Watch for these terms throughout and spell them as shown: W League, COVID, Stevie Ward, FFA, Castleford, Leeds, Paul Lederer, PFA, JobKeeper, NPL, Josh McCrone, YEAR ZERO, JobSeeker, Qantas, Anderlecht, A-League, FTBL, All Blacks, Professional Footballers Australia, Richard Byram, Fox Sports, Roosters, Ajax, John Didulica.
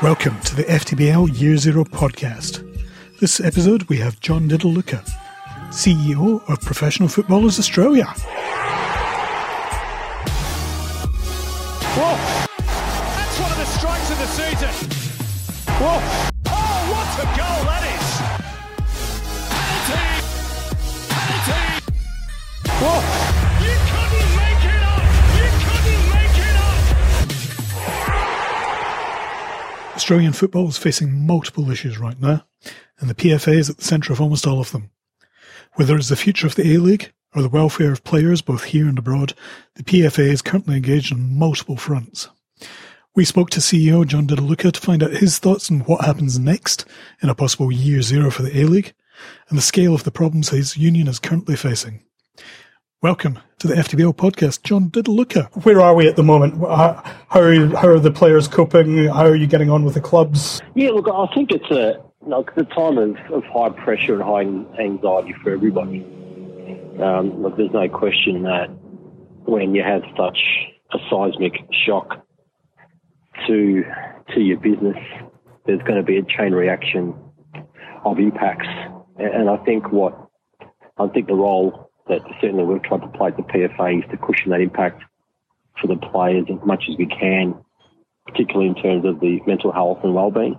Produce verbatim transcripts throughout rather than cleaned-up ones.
Welcome to the F T B L Year Zero podcast. This episode we have John Didulica, C E O of Professional Footballers Australia. Whoa! That's one of the strikes of the season. Whoa! Oh, what a goal that is! Penalty! Penalty! Whoa! You couldn't make it up! You couldn't make it up! Australian football is facing multiple issues right now, and the P F A is at the centre of almost all of them. Whether it's the future of the A-League or the welfare of players both here and abroad, the P F A is currently engaged on multiple fronts. We spoke to C E O John Didulica to find out his thoughts on what happens next in a possible year zero for the A-League and the scale of the problems his union is currently facing. Welcome to the F T B L podcast, John Didulica. Where are we at the moment? How are, you, how are the players coping? How are you getting on with the clubs? Yeah, look, I think it's a... No, it's a time of, of high pressure and high anxiety for everybody. Um, look, there's no question that when you have such a seismic shock to to your business, there's going to be a chain reaction of impacts. And I think what I think the role that certainly we've tried to play at the P F A is to cushion that impact for the players as much as we can, particularly in terms of the mental health and well-being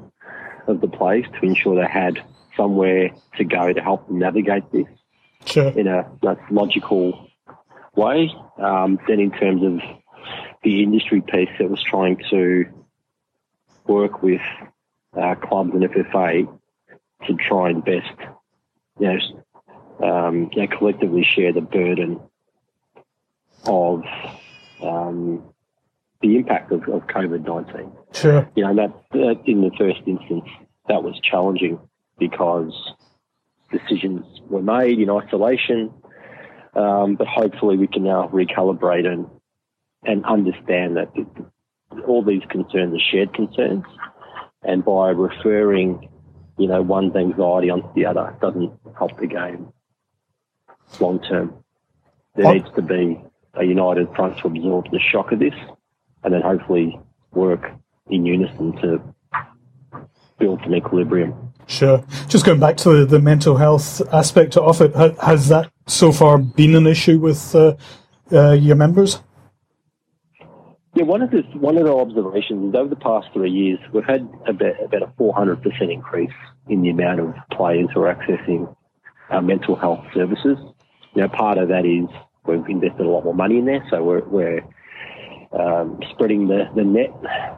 of the place, to ensure they had somewhere to go to help them navigate this sure. in a logical way. Um, then in terms of the industry piece that was trying to work with uh, clubs and F F A to try and best, you know, um, you know collectively share the burden of um, the impact of, of COVID nineteen. Sure. You know, that, that in the first instance, that was challenging because decisions were made in isolation. Um, but hopefully we can now recalibrate and, and understand that all these concerns are shared concerns. And by referring, you know, one's anxiety onto the other doesn't help the game long term. There what? needs to be a united front to absorb the shock of this and then hopefully work in unison to build an equilibrium. Sure. Just going back to the, the mental health aspect of it, ha, has that so far been an issue with uh, uh, your members? Yeah, one of the one of the observations is over the past three years, we've had about, about a four hundred percent increase in the amount of players who are accessing uh, mental health services. You know, part of that is we've invested a lot more money in there, so we're we're Um, spreading the, the net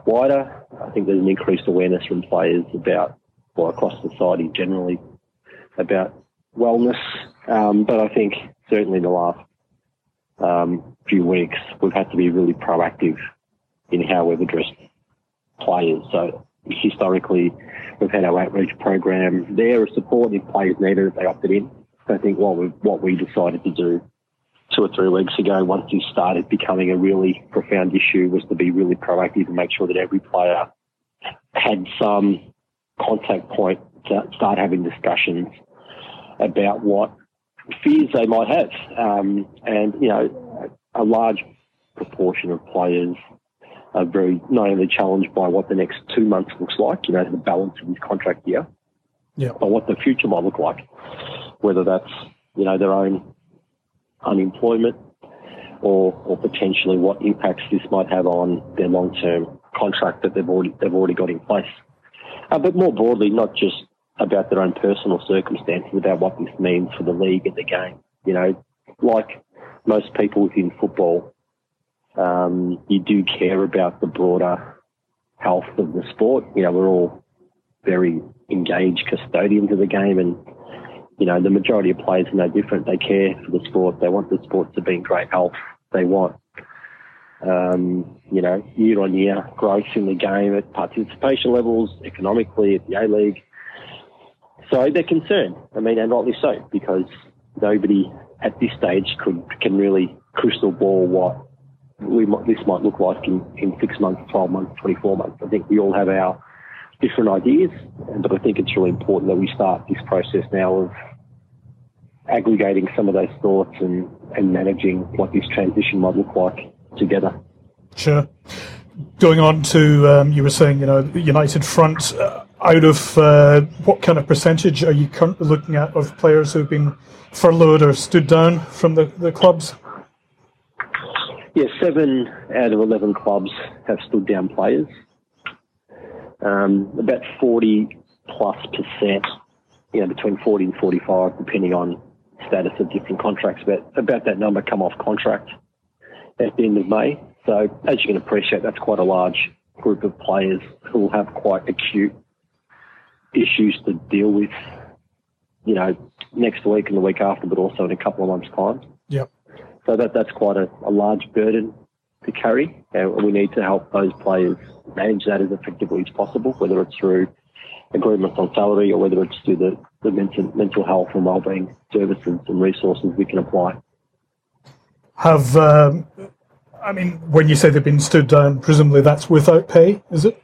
wider. I think there's an increased awareness from players about, or across society generally, about wellness. Um, but I think certainly in the last um, few weeks, we've had to be really proactive in how we've addressed players. So historically, we've had our outreach program there as support. If players needed it, they opted in. So I think what we what we decided to do two or three weeks ago, once this started becoming a really profound issue, was to be really proactive and make sure that every player had some contact point to start having discussions about what fears they might have. Um, and, you know, a large proportion of players are very not only challenged by what the next two months looks like, you know, the balance of this contract year, yeah. but what the future might look like, whether that's, you know, their own unemployment or or potentially what impacts this might have on their long-term contract that they've already they've already got in place. Uh, but more broadly, not just about their own personal circumstances, about what this means for the league and the game. You know, like most people within football, um, you do care about the broader health of the sport. You know, we're all very engaged custodians of the game, and you know, the majority of players are no different. They care for the sport. They want the sport to be in great health. They want, um, you know, year-on-year growth in the game at participation levels, economically, at the A-League. So they're concerned. I mean, and rightly so, because nobody at this stage could can really crystal ball what we might, this might look like in, in six months, twelve months, twenty-four months. I think we all have our different ideas, but I think it's really important that we start this process now of aggregating some of those thoughts and, and managing what this transition might look like together. Sure. Going on to, um, you were saying, you know, the United front, uh, out of uh, what kind of percentage are you currently looking at of players who've been furloughed or stood down from the, the clubs? Yeah, seven out of eleven clubs have stood down players. Um, about forty plus percent, you know, between forty and forty-five, depending on status of different contracts, but about that number come off contract at the end of May. So as you can appreciate, that's quite a large group of players who will have quite acute issues to deal with, you know, next week and the week after, but also in a couple of months' time. Yep. So that that's quite a, a large burden to carry, and we need to help those players manage that as effectively as possible, whether it's through agreements on salary or whether it's through the, the mental, mental health and wellbeing services and resources we can apply. Have... Um... I mean, when you say they've been stood down, presumably that's without pay, is it?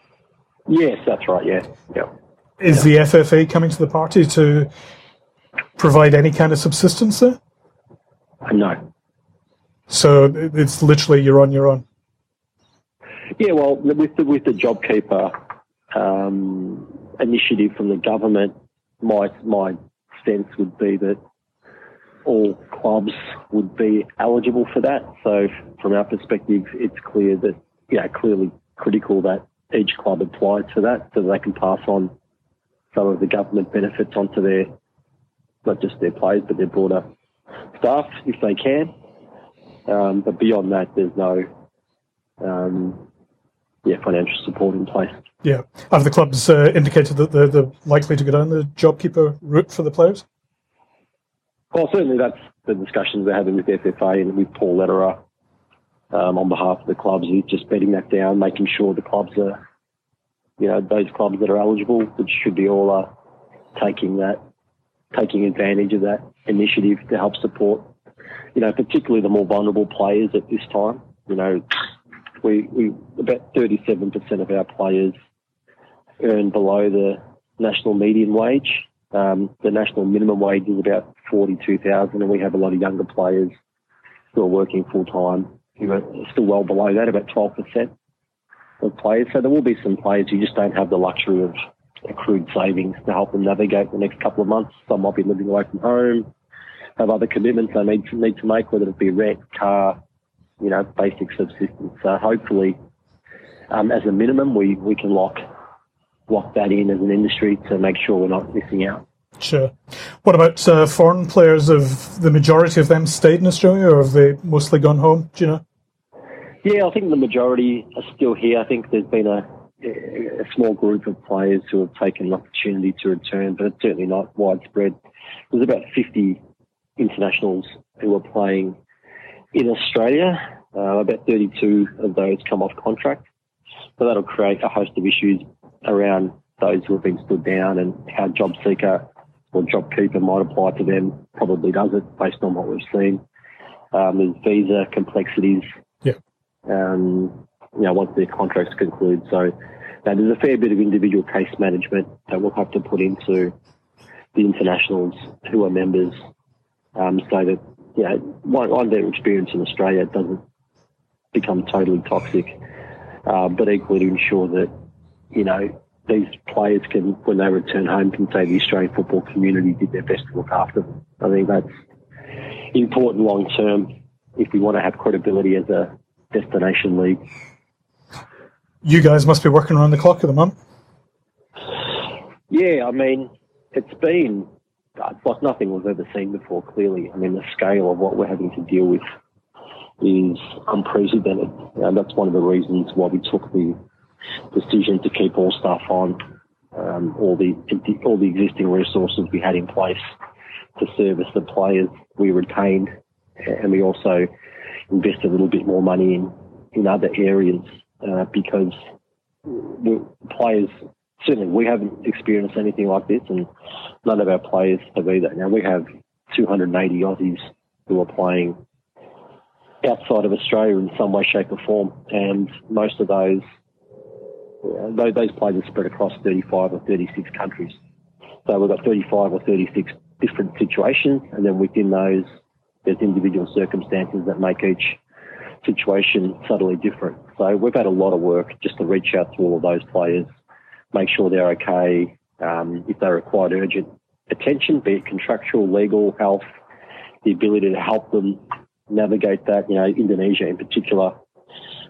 Yes, that's right, yeah. yeah. Is yeah. the F F A coming to the party to provide any kind of subsistence there? No. So it's literally you're on your own? Yeah, well, with the, with the JobKeeper um, initiative from the government, my my sense would be that all clubs would be eligible for that. So from our perspective, it's clear that, you know, clearly critical that each club applies for that so that they can pass on some of the government benefits onto their, not just their players, but their broader staff if they can. Um, but beyond that, there's no um, yeah, financial support in place. Yeah. Have the clubs uh, indicated that they're, they're likely to go down the JobKeeper route for the players? Well, certainly that's the discussions they're having with F F A and with Paul Lederer um, on behalf of the clubs. He's just bedding that down, making sure the clubs are, you know, those clubs that are eligible, which should be all uh, taking that, taking advantage of that initiative to help support, you know, particularly the more vulnerable players at this time. You know, we, we about thirty-seven percent of our players earn below the national median wage. Um, the national minimum wage is about forty-two thousand dollars, and we have a lot of younger players who are working full-time who are still well below that, about twelve percent of players. So there will be some players who just don't have the luxury of accrued savings to help them navigate the next couple of months. Some might be living away from home, have other commitments they need to, need to make, whether it be rent, car, you know, basic subsistence. So hopefully, um, as a minimum, we, we can lock lock that in as an industry to make sure we're not missing out. Sure. What about uh, foreign players? Have the majority of them stayed in Australia, or have they mostly gone home? Do you know? Yeah, I think the majority are still here. I think there's been a, a small group of players who have taken an opportunity to return, but it's certainly not widespread. There's about fifty internationals who are playing in Australia. Uh, about thirty-two of those come off contract. So that'll create a host of issues around those who have been stood down and how JobSeeker or JobKeeper might apply to them. Probably doesn't, based on what we've seen. Um, there's visa complexities. Yeah. Um, you know, once their contracts conclude, so now there's a fair bit of individual case management that we'll have to put into the internationals who are members, um, so that, you know, one, one their experience in Australia doesn't become totally toxic, uh, but equally to ensure that, you know, these players can, when they return home, can say the Australian football community did their best to look after them. I think that's important long term if we want to have credibility as a destination league. You guys must be working around the clock at the moment. Yeah, I mean, it's been it's like nothing we've ever seen before. Clearly, I mean, the scale of what we're having to deal with is unprecedented, and that's one of the reasons why we took the decision to keep all staff on, um, all the all the existing resources we had in place to service the players we retained, and we also invested a little bit more money in, in other areas uh, because we, players, certainly we haven't experienced anything like this, and none of our players have either. Now we have two hundred eighty Aussies who are playing outside of Australia in some way, shape or form, and most of those Yeah, those players are spread across thirty-five or thirty-six countries. So we've got thirty-five or thirty-six different situations, and then within those, there's individual circumstances that make each situation subtly different. So we've had a lot of work just to reach out to all of those players, make sure they're okay, um, if they required urgent attention, be it contractual, legal, health, the ability to help them navigate that. You know, Indonesia in particular,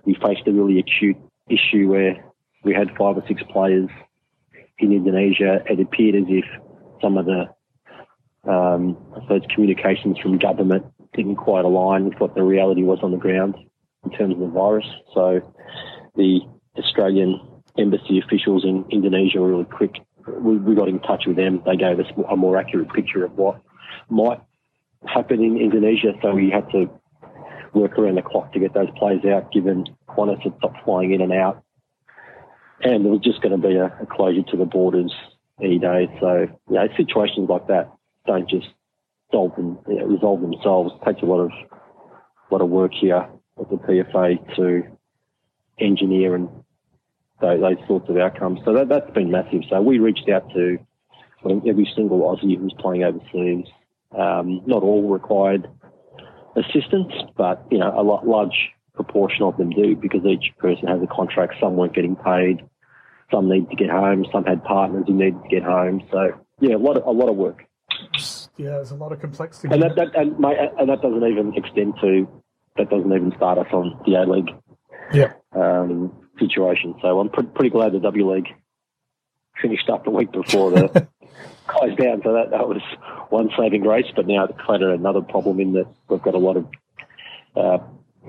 we faced a really acute issue where we had five or six players in Indonesia. It appeared as if some of the, um, I suppose, communications from government didn't quite align with what the reality was on the ground in terms of the virus. So the Australian embassy officials in Indonesia were really quick. We, we got in touch with them. They gave us a more accurate picture of what might happen in Indonesia. So we had to work around the clock to get those players out, given Qantas had stopped flying in and out. And there was just going to be a, a closure to the borders any day. So, you know, situations like that don't just solve them, you know, resolve themselves. It takes a lot of lot of work here at the P F A to engineer and those, those sorts of outcomes. So that, that's been massive. So we reached out to every single Aussie who's playing overseas. Um, not all required assistance, but, you know, a lot, large proportion of them do, because each person has a contract. Some weren't getting paid, some need to get home, some had partners who needed to get home. So yeah, a lot of, a lot of work. Yeah, there's a lot of complexity. And that, that and, my, and that doesn't even extend to that doesn't even start us on the A-League yeah. um, situation. So I'm pretty, pretty glad the W League finished up the week before the closed down. So that, that was one saving grace. But now it created another problem in that we've got a lot of Uh,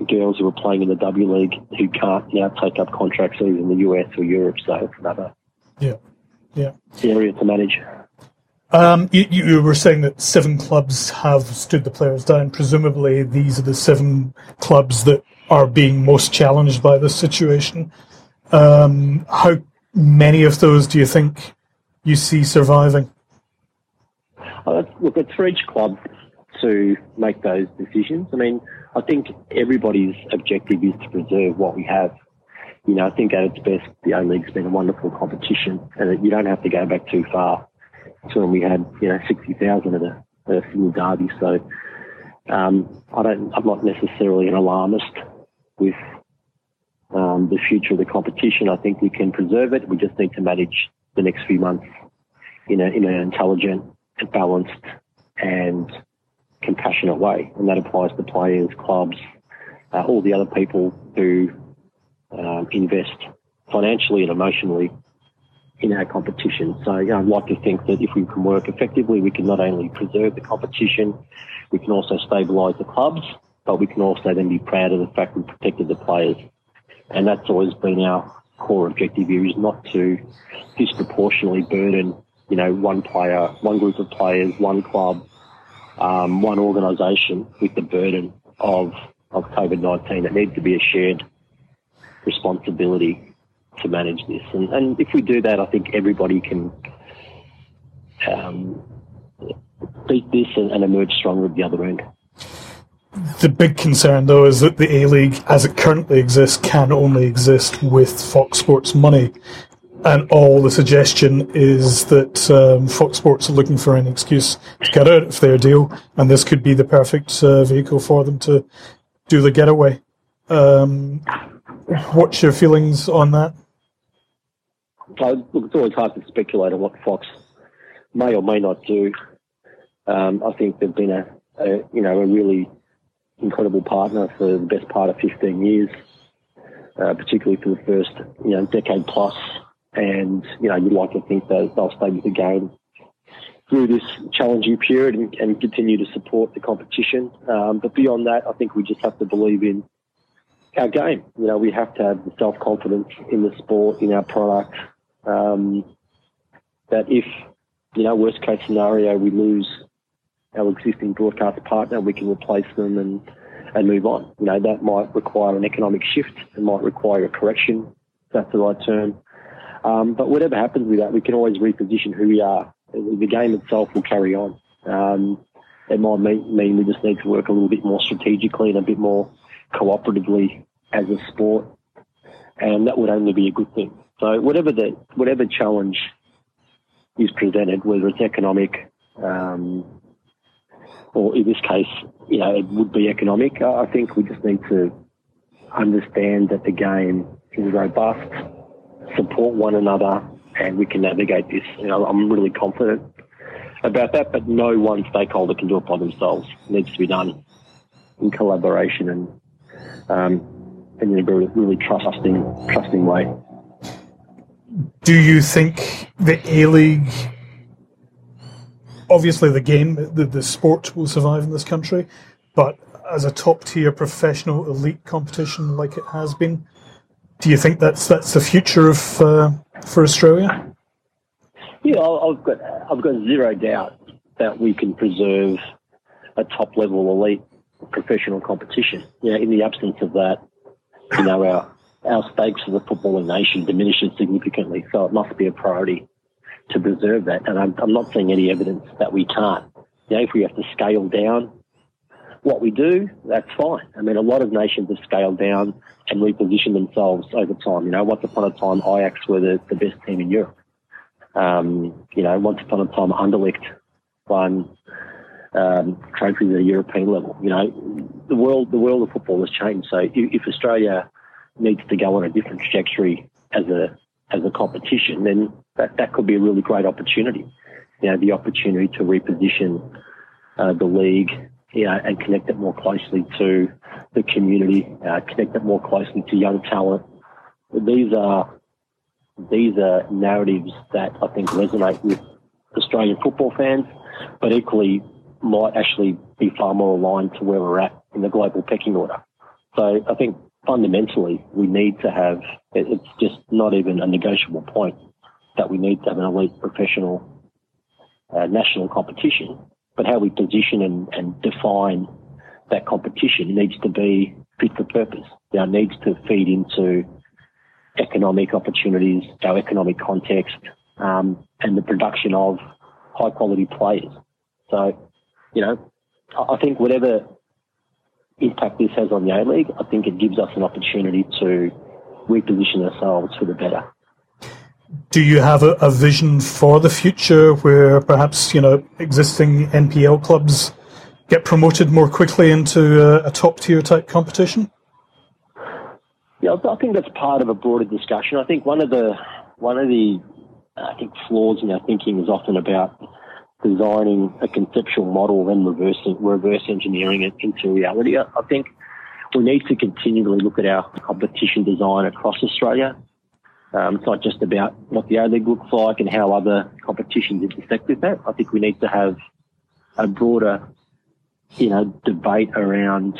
girls who are playing in the W League who can't now take up contracts either in the U S or Europe, so it's another yeah, yeah. area to manage. Um, you, you were saying that seven clubs have stood the players down. Presumably these are the seven clubs that are being most challenged by this situation. Um, how many of those do you think you see surviving? Uh, look, it's for each club to make those decisions. I mean, I think everybody's objective is to preserve what we have. You know, I think at its best, the A-League's been a wonderful competition, and you don't have to go back too far to when we had, you know, sixty thousand at a, at a single derby. So um, I don't, I'm not necessarily an alarmist with um, the future of the competition. I think we can preserve it. We just need to manage the next few months in, a, in an intelligent, balanced and compassionate way, and that applies to players, clubs, uh, all the other people who um, invest financially and emotionally in our competition. So, you know, I'd like to think that if we can work effectively, we can not only preserve the competition, we can also stabilise the clubs, but we can also then be proud of the fact we protected the players. And that's always been our core objective here, is not to disproportionately burden, you know, one player, one group of players, one club, Um, one organisation with the burden of, of COVID nineteen. It needs to be a shared responsibility to manage this. And, and if we do that, I think everybody can um, beat this and, and emerge stronger at the other end. The big concern, though, is that the A-League, as it currently exists, can only exist with Fox Sports money. And all the suggestion is that um, Fox Sports are looking for an excuse to get out of their deal, and this could be the perfect uh, vehicle for them to do the getaway. Um, what's your feelings on that? So, look, it's always hard to speculate on what Fox may or may not do. Um, I think they've been a, a, you know, a really incredible partner for the best part of fifteen years, uh, particularly for the first, you know, decade plus. And, you know, you'd like to think that they'll stay with the game through this challenging period and, and continue to support the competition. Um, but beyond that, I think we just have to believe in our game. You know, we have to have the self-confidence in the sport, in our product, um, that if, you know, worst case scenario, we lose our existing broadcast partner, we can replace them and, and move on. You know, that might require an economic shift. It might require a correction, if that's the right term. Um, but whatever happens with that, we can always reposition who we are. The game itself will carry on. Um, it might mean we just need to work a little bit more strategically and a bit more cooperatively as a sport, and that would only be a good thing. So whatever the whatever challenge is presented, whether it's economic um, or in this case, you know, it would be economic, I think we just need to understand that the game is robust, support one another, and we can navigate this. You know, I'm really confident about that, but no one stakeholder can do it by themselves. It needs to be done in collaboration and um, in a really, really trusting, trusting way. Do you think the A-League, obviously the game, the, the sport will survive in this country, but as a top-tier professional elite competition like it has been, do you think that's that's the future of uh, for Australia? Yeah, I've got I've got zero doubt that we can preserve a top-level elite professional competition. You know, in the absence of that, you know, our our stakes as a footballing nation diminishes significantly. So it must be a priority to preserve that. And I'm, I'm not seeing any evidence that we can't. You know, if we have to scale down what we do, that's fine. I mean, a lot of nations have scaled down and repositioned themselves over time. You know, once upon a time, Ajax were the, the best team in Europe. Um, you know, once upon a time, Anderlecht won um, trophies at a European level. You know, the world the world of football has changed. So if Australia needs to go on a different trajectory as a as a competition, then that, that could be a really great opportunity. You know, the opportunity to reposition uh, the league, you know, and connect it more closely to the community, uh, connect it more closely to young talent. These are these are narratives that I think resonate with Australian football fans, but equally might actually be far more aligned to where we're at in the global pecking order. So I think fundamentally we need to have, it's just not even a negotiable point, that we need to have an elite professional uh, national competition. But how we position and, and define that competition needs to be fit for purpose. It needs to feed into economic opportunities, our economic context, um, and the production of high-quality players. So, you know, I think whatever impact this has on the A-League, I think it gives us an opportunity to reposition ourselves for the better. Do you have a, a vision for the future where perhaps, you know, existing N P L clubs get promoted more quickly into a, a top-tier type competition? Yeah, I think that's part of a broader discussion. I think one of the one of the I think flaws in our thinking is often about designing a conceptual model and reversing reverse engineering it into reality. I think we need to continually look at our competition design across Australia. Um, it's not just about what the A-League looks like and how other competitions intersect with that. I think we need to have a broader, you know, debate around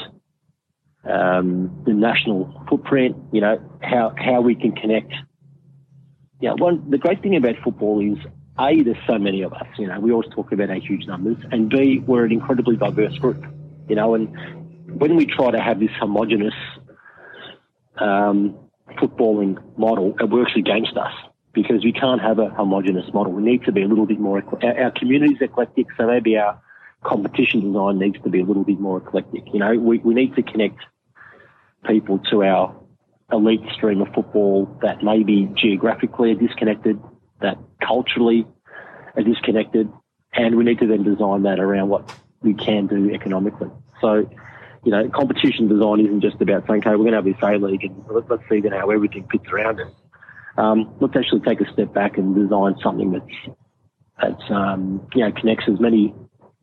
um, the national footprint. You know, how how we can connect. Yeah, you know, one the great thing about football is A, there's so many of us. You know, we always talk about our huge numbers, and B, we're an incredibly diverse group. You know, and when we try to have this homogenous um, footballing model, it works against us because we can't have a homogenous model. We need to be a little bit more, our, our community's eclectic, so maybe our competition design needs to be a little bit more eclectic. You know, we, we need to connect people to our elite stream of football that maybe geographically are disconnected, that culturally are disconnected, and we need to then design that around what we can do economically. So, you know, competition design isn't just about saying, okay, we're going to have this A-League and let's see then how everything fits around it. Um, let's actually take a step back and design something that's, that's um, you know, connects as many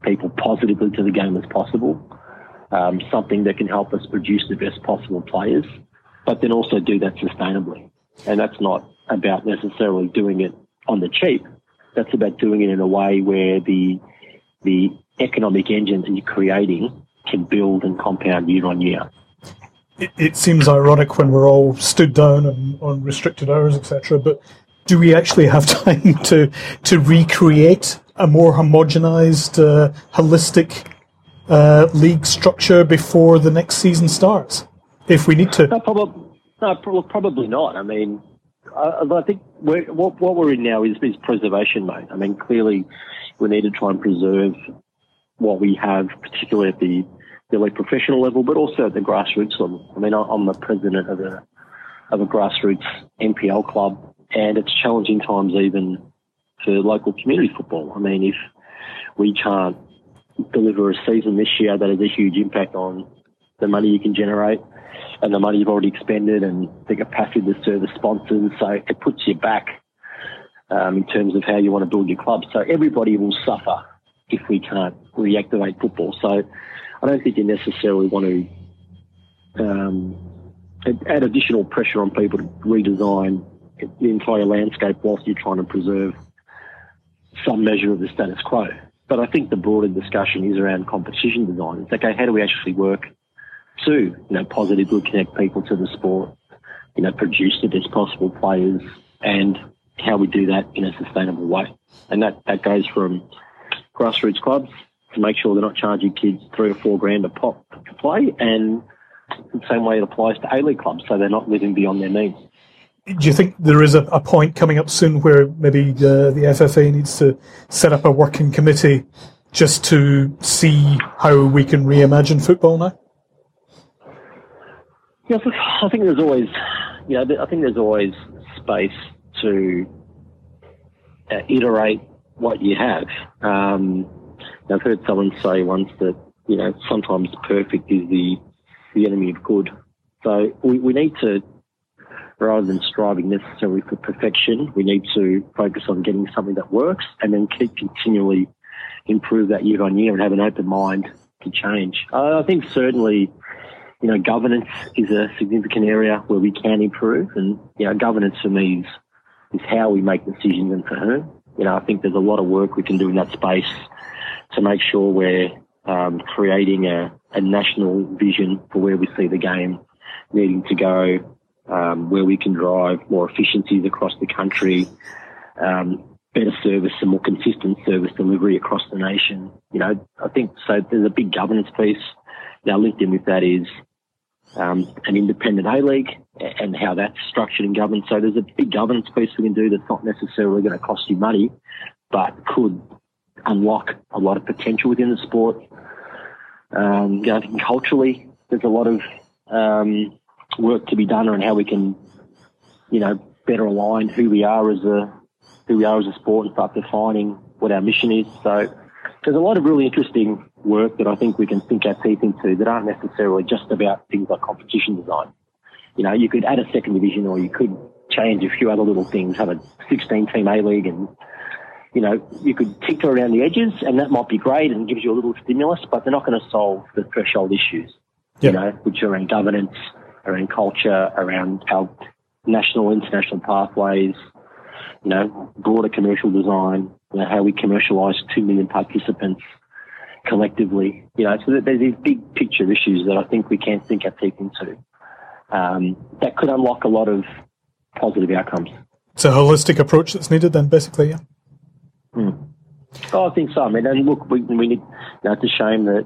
people positively to the game as possible, um, something that can help us produce the best possible players, but then also do that sustainably. And that's not about necessarily doing it on the cheap. That's about doing it in a way where the the economic engine that you're creating can build and compound year on year. It, it seems ironic when we're all stood down and on restricted hours, et cetera, but do we actually have time to to recreate a more homogenised, uh, holistic uh, league structure before the next season starts, if we need to? No, probably, no, probably not. I mean, I, I think we're, what, what we're in now is, is preservation mode. I mean, clearly we need to try and preserve what we have, particularly at the the elite professional level, but also at the grassroots level. I mean, I'm the president of a of a grassroots N P L club, and it's challenging times even for local community football. I mean, if we can't deliver a season this year that has a huge impact on the money you can generate, and the money you've already expended and the capacity to serve the sponsors. So it puts you back um, in terms of how you want to build your club. So everybody will suffer if we can't reactivate football. So I don't think you necessarily want to um, add additional pressure on people to redesign the entire landscape whilst you're trying to preserve some measure of the status quo. But I think the broader discussion is around competition design. It's okay, how do we actually work to, you know, positively connect people to the sport, you know, produce the best possible players, and how we do that in a sustainable way. And that, that goes from grassroots clubs to make sure they're not charging kids three or four grand a pop to play, and the same way it applies to A-League clubs, so they're not living beyond their means. Do you think there is a, a point coming up soon where maybe uh, the F F A needs to set up a working committee just to see how we can reimagine football now? Yes, look, I think there's always, you know, I think there's always space to uh, iterate what you have. Um, I've heard someone say once that, you know, sometimes perfect is the, the enemy of good. So we, we need to, rather than striving necessarily for perfection, we need to focus on getting something that works and then keep continually improve that year on year and have an open mind to change. Uh, I think certainly, you know, governance is a significant area where we can improve, and, you know, governance for me is, is how we make decisions and for whom. You know, I think there's a lot of work we can do in that space to make sure we're um, creating a, a national vision for where we see the game needing to go, Um, where we can drive more efficiencies across the country, um, better service and more consistent service delivery across the nation. You know, I think so. There's a big governance piece. Now, linked in with that is um, an independent A-League and how that's structured and governed. So there's a big governance piece we can do that's not necessarily going to cost you money, but could unlock a lot of potential within the sport. Um, you know, I think culturally, there's a lot of um, work to be done on how we can, you know, better align who we are as a who we are as a sport and start defining what our mission is. So there's a lot of really interesting work that I think we can sink our teeth into that aren't necessarily just about things like competition design. You know, you could add a second division, or you could change a few other little things, have a sixteen-team A-League, and, you know, you could tinker around the edges, and that might be great and gives you a little stimulus, but they're not going to solve the threshold issues, yeah. You know, which are around governance, around culture, around our national, international pathways, you know, broader commercial design, you know, how we commercialise two million participants collectively. You know, so there's these big picture issues that I think we can think our teeth into. Um, that could unlock a lot of positive outcomes. It's a holistic approach that's needed then, basically, yeah? Mm. Oh, I think so. I mean, and look, we, we need, you know, it's a shame that,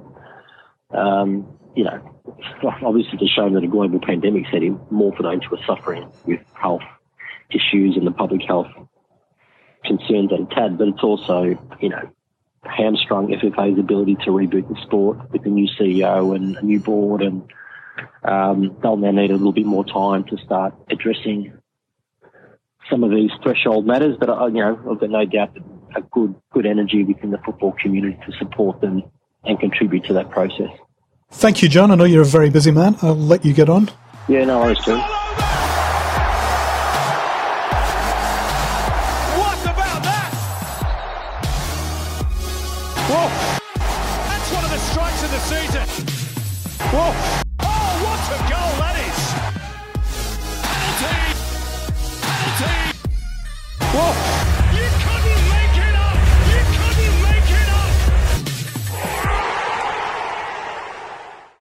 um, you know, obviously it's shown that a global pandemic set in more for those who are suffering with health issues and the public health concerns that it's had, but it's also, you know, hamstrung F F A's ability to reboot the sport with a new C E O and a new board, and um, they'll now need a little bit more time to start addressing some of these threshold matters. But, you know, I've got no doubt that a good, good energy within the football community to support them and contribute to that process. Thank you, John. I know you're a very busy man. I'll let you get on. Yeah, no worries, John. What about that? Whoa. That's one of the strikes of the season. Whoa. Oh, what a goal that is. Penalty. Penalty. Whoa.